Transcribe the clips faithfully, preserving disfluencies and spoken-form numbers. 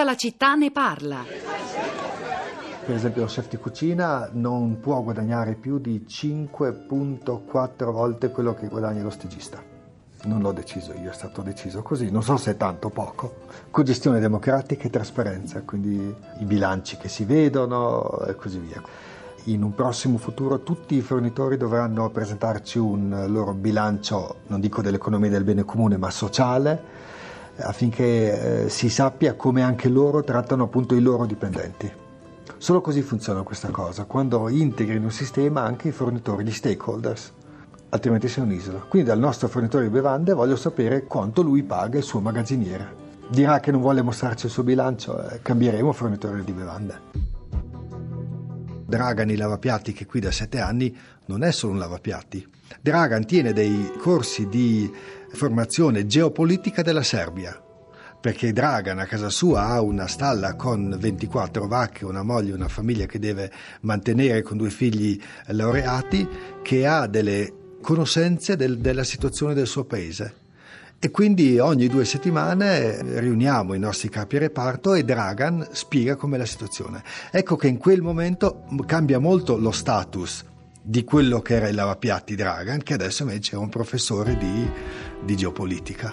tutta la città ne parla. Per esempio, lo chef di cucina non può guadagnare più di cinque virgola quattro volte quello che guadagna lo stagista. Non l'ho deciso io, è stato deciso così, non so se è tanto o poco. Con gestione democratica e trasparenza, quindi i bilanci che si vedono e così via. In un prossimo futuro tutti i fornitori dovranno presentarci un loro bilancio, non dico dell'economia del bene comune, ma sociale, affinché eh, si sappia come anche loro trattano appunto i loro dipendenti. Solo così funziona questa cosa, quando integri in un sistema anche i fornitori, gli stakeholders. Altrimenti sei un'isola. Quindi dal nostro fornitore di bevande voglio sapere quanto lui paga il suo magazziniere. Dirà che non vuole mostrarci il suo bilancio, eh, cambieremo fornitore di bevande. Dragan, il lavapiatti che qui da sette anni, non è solo un lavapiatti. Dragan tiene dei corsi di formazione geopolitica della Serbia, perché Dragan a casa sua ha una stalla con ventiquattro vacche, una moglie, una famiglia che deve mantenere con due figli laureati, che ha delle conoscenze del, della situazione del suo paese, e quindi ogni due settimane riuniamo i nostri capi reparto e Dragan spiega com'è la situazione. Ecco che in quel momento cambia molto lo status di quello che era il lavapiatti Dragan, che adesso invece è un professore di, di geopolitica.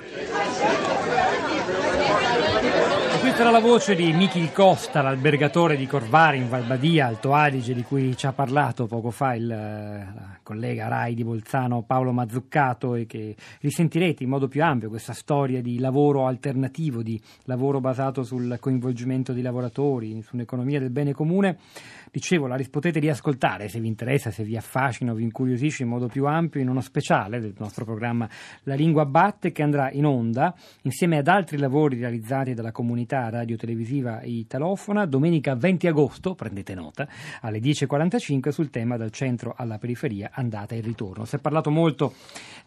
Questa era la voce di Michil Costa, l'albergatore di Corvara in Val Badia, Alto Adige, di cui ci ha parlato poco fa il eh, collega Rai di Bolzano Paolo Mazzucato, e che risentirete in modo più ampio questa storia di lavoro alternativo, di lavoro basato sul coinvolgimento dei lavoratori, su un'economia del bene comune. Dicevo, la potete riascoltare se vi interessa, se vi affascina o vi incuriosisce in modo più ampio, in uno speciale del nostro programma La Lingua Batte, che andrà in onda insieme ad altri lavori realizzati dalla comunità radiotelevisiva italofona domenica venti agosto, prendete nota, alle dieci e quarantacinque, sul tema Dal centro alla periferia, andata e ritorno. Si è parlato molto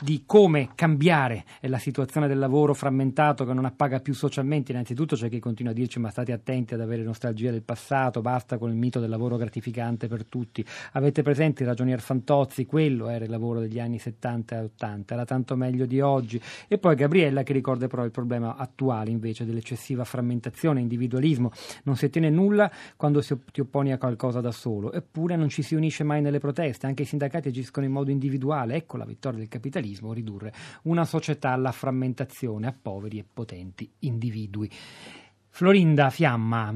di come cambiare la situazione del lavoro frammentato che non appaga più socialmente. Innanzitutto c'è chi continua a dirci: ma state attenti ad avere nostalgia del passato, basta con il mito del lavoro gratificante per tutti. Avete presente il ragionier Fantozzi? Quello era il lavoro degli anni settanta e ottanta, era tanto meglio di oggi. E poi Gabriella, che ricorda però il problema attuale invece dell'eccessiva frammentazione, individualismo, non si ottiene nulla quando si ti opponi a qualcosa da solo, eppure non ci si unisce mai nelle proteste, anche i sindacati agiscono in modo individuale. Ecco la vittoria del capitalismo: ridurre una società alla frammentazione, a poveri e potenti individui. Florinda Fiamma,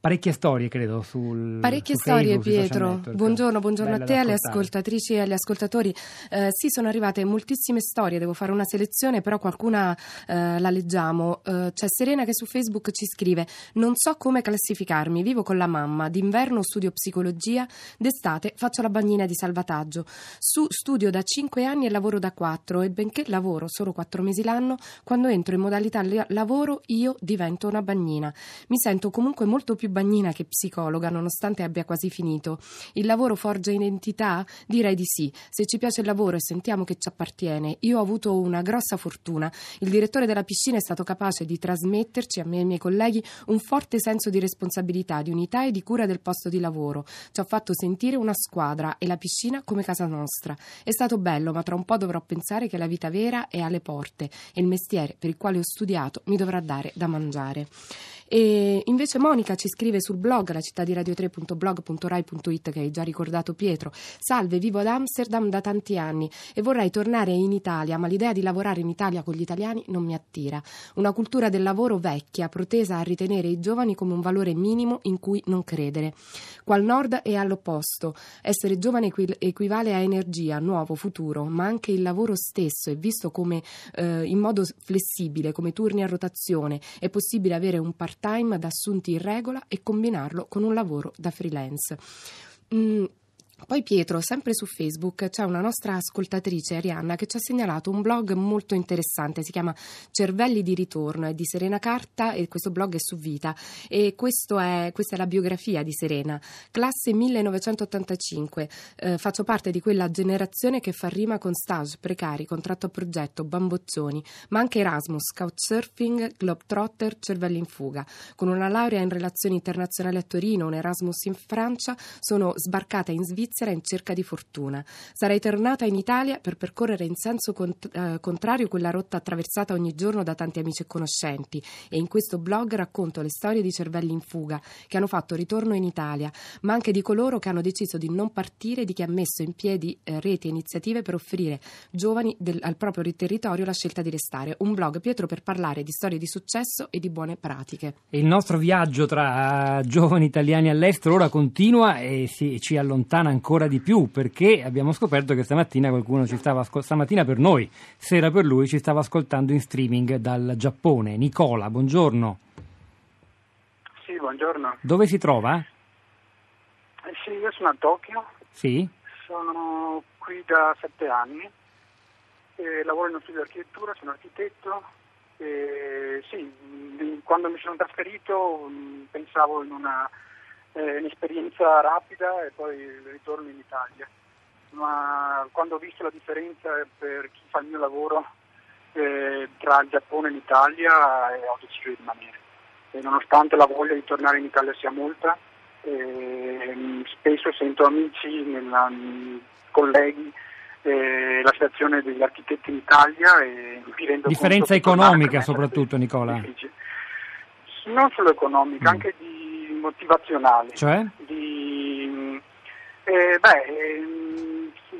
parecchie storie credo sul parecchie su storie Facebook, Pietro, buongiorno, buongiorno a te, alle ascoltatrici e agli ascoltatori. Eh, sì, sono arrivate moltissime storie, devo fare una selezione, però qualcuna eh, la leggiamo. Eh, c'è Serena che su Facebook ci scrive: non so come classificarmi, vivo con la mamma, d'inverno studio psicologia, d'estate faccio la bagnina di salvataggio, su studio da cinque anni e lavoro da quattro, e benché lavoro solo quattro mesi l'anno, quando entro in modalità lavoro io divento una bagnina, mi sento comunque molto più bagnina che psicologa, nonostante abbia quasi finito. Il lavoro forgia identità? Direi di sì, se ci piace il lavoro e sentiamo che ci appartiene. Io ho avuto una grossa fortuna, il direttore della piscina è stato capace di trasmetterci, a me e ai miei colleghi, un forte senso di responsabilità, di unità e di cura del posto di lavoro. Ci ha fatto sentire una squadra e la piscina come casa nostra. È stato bello, ma tra un po' dovrò pensare che la vita vera è alle porte e il mestiere per il quale ho studiato mi dovrà dare da mangiare. E invece Monica ci scrive sul blog la città di radio tre punto blog punto rai punto it, che hai già ricordato Pietro: salve, vivo ad Amsterdam da tanti anni e vorrei tornare in Italia, ma l'idea di lavorare in Italia con gli italiani non mi attira, una cultura del lavoro vecchia, protesa a ritenere i giovani come un valore minimo in cui non credere. Qua al nord è all'opposto, essere giovane equivale a energia, nuovo, futuro, ma anche il lavoro stesso è visto come eh, in modo flessibile, come turni a rotazione, è possibile avere un part time da assunti in regola e combinarlo con un lavoro da freelance. Mm. Poi Pietro, sempre su Facebook, c'è una nostra ascoltatrice, Arianna, che ci ha segnalato un blog molto interessante, si chiama Cervelli di Ritorno, è di Serena Carta e questo blog è su Vita, e questo è, questa è la biografia di Serena: classe millenovecentottantacinque, eh, faccio parte di quella generazione che fa rima con stage, precari, contratto a progetto, bamboccioni, ma anche Erasmus, Couchsurfing, Globetrotter, Cervelli in Fuga. Con una laurea in relazioni internazionali a Torino, un Erasmus in Francia, sono sbarcata in Svizzera Svizzera in cerca di fortuna. Sarei tornata in Italia per percorrere in senso cont- eh, contrario quella rotta attraversata ogni giorno da tanti amici e conoscenti, e in questo blog racconto le storie di cervelli in fuga che hanno fatto ritorno in Italia, ma anche di coloro che hanno deciso di non partire, di chi ha messo in piedi eh, reti e iniziative per offrire giovani del, al proprio territorio la scelta di restare. Un blog, Pietro, per parlare di storie di successo e di buone pratiche. Il nostro viaggio tra giovani italiani all'estero ora continua e si, ci allontana ancora di più, perché abbiamo scoperto che stamattina qualcuno ci stava stamattina per noi, sera per lui, ci stava ascoltando in streaming dal Giappone. Nicola, buongiorno. Sì, buongiorno. Dove si trova? Eh sì, io sono a Tokyo. Sì. Sono qui da sette anni. E lavoro in uno studio di architettura, sono architetto. E sì, quando mi sono trasferito pensavo in una eh, un'esperienza rapida e poi ritorno in Italia. Ma quando ho visto la differenza per chi fa il mio lavoro eh, tra il Giappone e l'Italia, eh, ho deciso di rimanere. E nonostante la voglia di tornare in Italia sia molta, eh, spesso sento amici, nella, colleghi, eh, la situazione degli architetti in Italia e mi rendo differenza economica soprattutto, Nicola? Difficile. Non solo economica, mm. anche di motivazionale. Cioè? Di, eh, beh... Eh,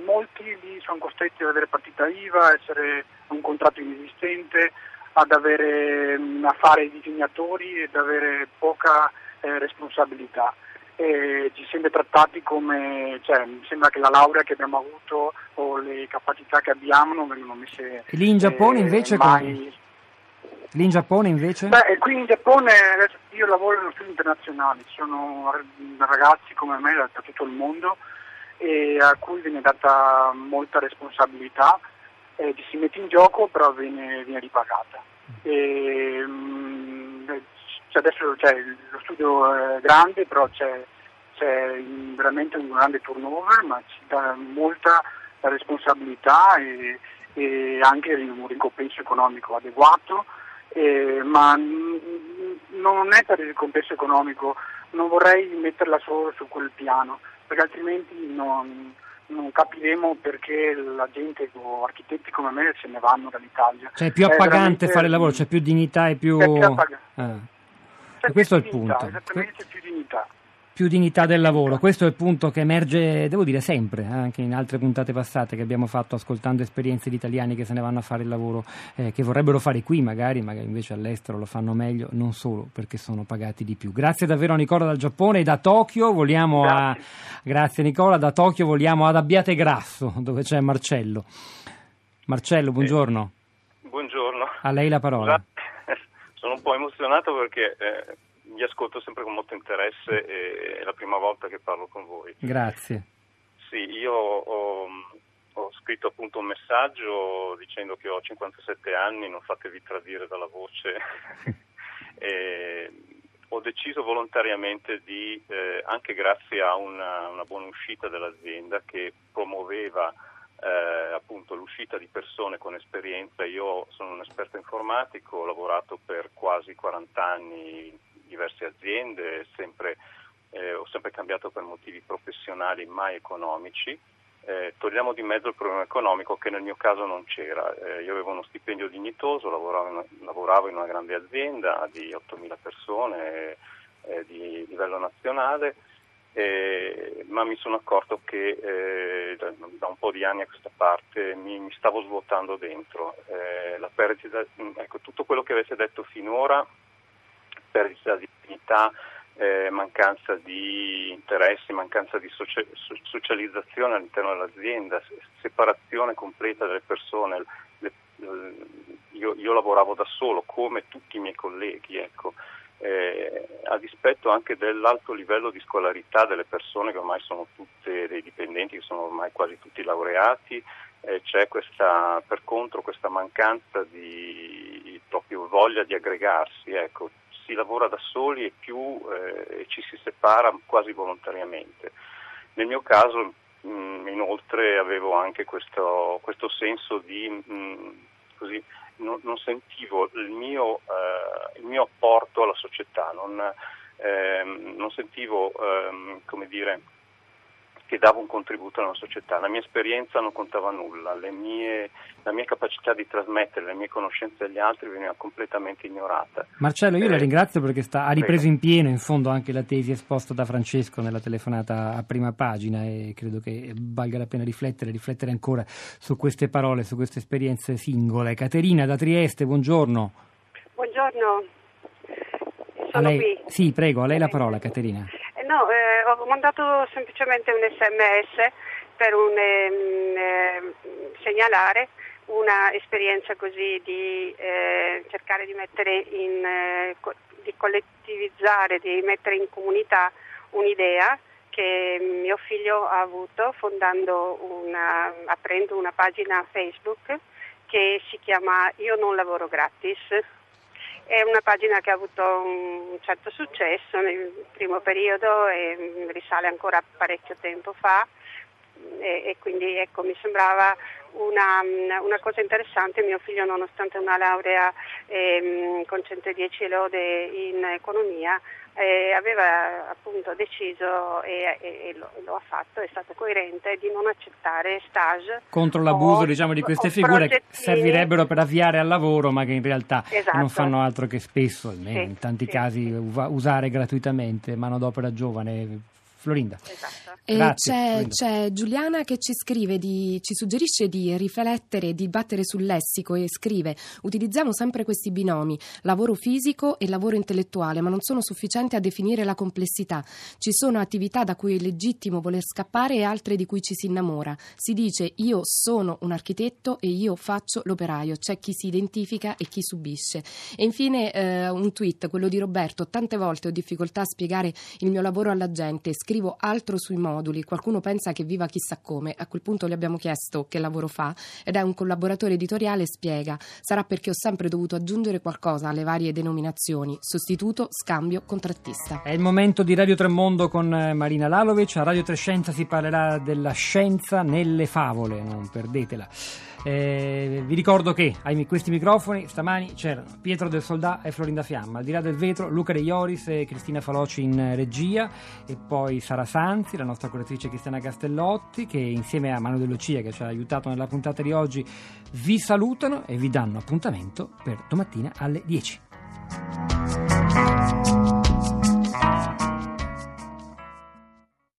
molti lì sono costretti ad avere partita I V A, essere un contratto inesistente, ad avere a fare i disegnatori ed avere poca eh, responsabilità. E ci siamo trattati come, cioè, mi sembra che la laurea che abbiamo avuto o le capacità che abbiamo non vengono messe. Lì in Giappone eh, invece mai... Lì in Giappone invece? Beh, qui in Giappone io lavoro in uno studio internazionale, ci sono ragazzi come me da tutto il mondo, e a cui viene data molta responsabilità, eh, ci si mette in gioco però viene, viene ripagata. E, mh, cioè adesso c'è lo studio è grande, però c'è, c'è veramente un grande turnover, ma ci dà molta responsabilità e, e anche un ricompenso economico adeguato, e, ma mh, non è per il ricompenso economico, non vorrei metterla solo su quel piano, perché altrimenti non, non capiremo perché la gente o architetti come me se ne vanno dall'Italia. Cioè è più appagante fare il lavoro, c'è cioè più dignità e più... È più eh. E questo più è il dignità, punto. Esattamente, più dignità. Più dignità del lavoro, questo è il punto che emerge, devo dire, sempre, anche in altre puntate passate che abbiamo fatto ascoltando esperienze di italiani che se ne vanno a fare il lavoro eh, che vorrebbero fare qui, magari, magari invece all'estero lo fanno meglio, non solo perché sono pagati di più. Grazie davvero a Nicola dal Giappone. Da Tokyo voliamo a Grazie Nicola, da Tokyo voliamo ad Abbiategrasso, dove c'è Marcello. Marcello, buongiorno. Eh, buongiorno. A lei la parola. Sono un po' emozionato perché eh... vi ascolto sempre con molto interesse e è la prima volta che parlo con voi. Grazie. Sì, io ho, ho scritto appunto un messaggio dicendo che ho cinquantasette anni, non fatevi tradire dalla voce. E ho deciso volontariamente di, eh, anche grazie a una, una buona uscita dell'azienda che promuoveva eh, appunto l'uscita di persone con esperienza. Io sono un esperto informatico, ho lavorato per quasi quaranta anni diverse aziende, sempre, eh, ho sempre cambiato per motivi professionali, mai economici. Eh, togliamo di mezzo il problema economico che nel mio caso non c'era. Eh, io avevo uno stipendio dignitoso, lavoravo in una, lavoravo in una grande azienda di ottomila persone eh, di livello nazionale, eh, ma mi sono accorto che eh, da, da un po' di anni a questa parte mi, mi stavo svuotando dentro. Eh, la perdita, ecco, tutto quello che avete detto finora, perdita di dignità, eh, mancanza di interessi, mancanza di socia- socializzazione all'interno dell'azienda, separazione completa delle persone. Le, le, io, io lavoravo da solo, come tutti i miei colleghi, ecco, eh, a dispetto anche dell'alto livello di scolarità delle persone che ormai sono tutte dei dipendenti, che sono ormai quasi tutti laureati. Eh, c'è questa, per contro, questa mancanza di, di proprio voglia di aggregarsi, ecco. Si lavora da soli e più eh, e ci si separa quasi volontariamente. Nel mio caso mh, inoltre avevo anche questo, questo senso di mh, così non, non sentivo il mio, eh, il mio apporto alla società, non, ehm, non sentivo ehm, come dire che dava un contributo alla società. La mia esperienza non contava nulla, le mie, la mia capacità di trasmettere le mie conoscenze agli altri veniva completamente ignorata. Marcello, io eh, la ringrazio perché sta, ha ripreso prego. in pieno in fondo anche la tesi esposta da Francesco nella telefonata a prima pagina, e credo che valga la pena riflettere, riflettere ancora su queste parole, su queste esperienze singole. Caterina da Trieste, buongiorno. Buongiorno, sono a lei, qui. Sì, prego, a lei la parola, Caterina. No, eh, ho mandato semplicemente un sms per un, eh, segnalare una esperienza così di eh, cercare di mettere in, eh, di collettivizzare, di mettere in comunità un'idea che mio figlio ha avuto fondando una, aprendo una pagina Facebook che si chiama Io non lavoro gratis. È una pagina che ha avuto un certo successo nel primo periodo e risale ancora a parecchio tempo fa, e, e quindi ecco, mi sembrava una, una cosa interessante. Mio figlio, nonostante una laurea eh, con centodieci lode in economia, eh, aveva appunto deciso e, e, e lo, lo ha fatto, è stato coerente, di non accettare stage contro l'abuso o, diciamo di queste figure che servirebbero per avviare al lavoro, ma che in realtà esatto. non fanno altro che spesso, almeno sì, in tanti sì, casi sì. usare gratuitamente manodopera giovane. Florinda. Esatto. E Grazie, c'è, Florinda. c'è Giuliana che ci scrive, di, ci suggerisce di riflettere, di battere sul lessico, e scrive: utilizziamo sempre questi binomi, lavoro fisico e lavoro intellettuale, ma non sono sufficienti a definire la complessità. Ci sono attività da cui è legittimo voler scappare e altre di cui ci si innamora. Si dice io sono un architetto e io faccio l'operaio, c'è chi si identifica e chi subisce. E infine eh, un tweet, quello di Roberto: tante volte ho difficoltà a spiegare il mio lavoro alla gente, scrivo altro sui moduli, qualcuno pensa che viva chissà come. A quel punto gli abbiamo chiesto che lavoro fa ed è un collaboratore editoriale, spiega: sarà perché ho sempre dovuto aggiungere qualcosa alle varie denominazioni, sostituto, scambio, contrattista. È il momento di Radio Tremondo con Marina Lalovic. A Radio tre Scienza si parlerà della scienza nelle favole, non perdetela. Eh, vi ricordo che ai questi microfoni stamani c'erano Pietro del Soldà e Florinda Fiamma, al di là del vetro Luca De Ioris e Cristina Faloci in regia, e poi Sara Sanzi, la nostra curatrice Cristiana Castellotti, che insieme a Manu Dello Cia, che ci ha aiutato nella puntata di oggi, vi salutano e vi danno appuntamento per domattina alle dieci.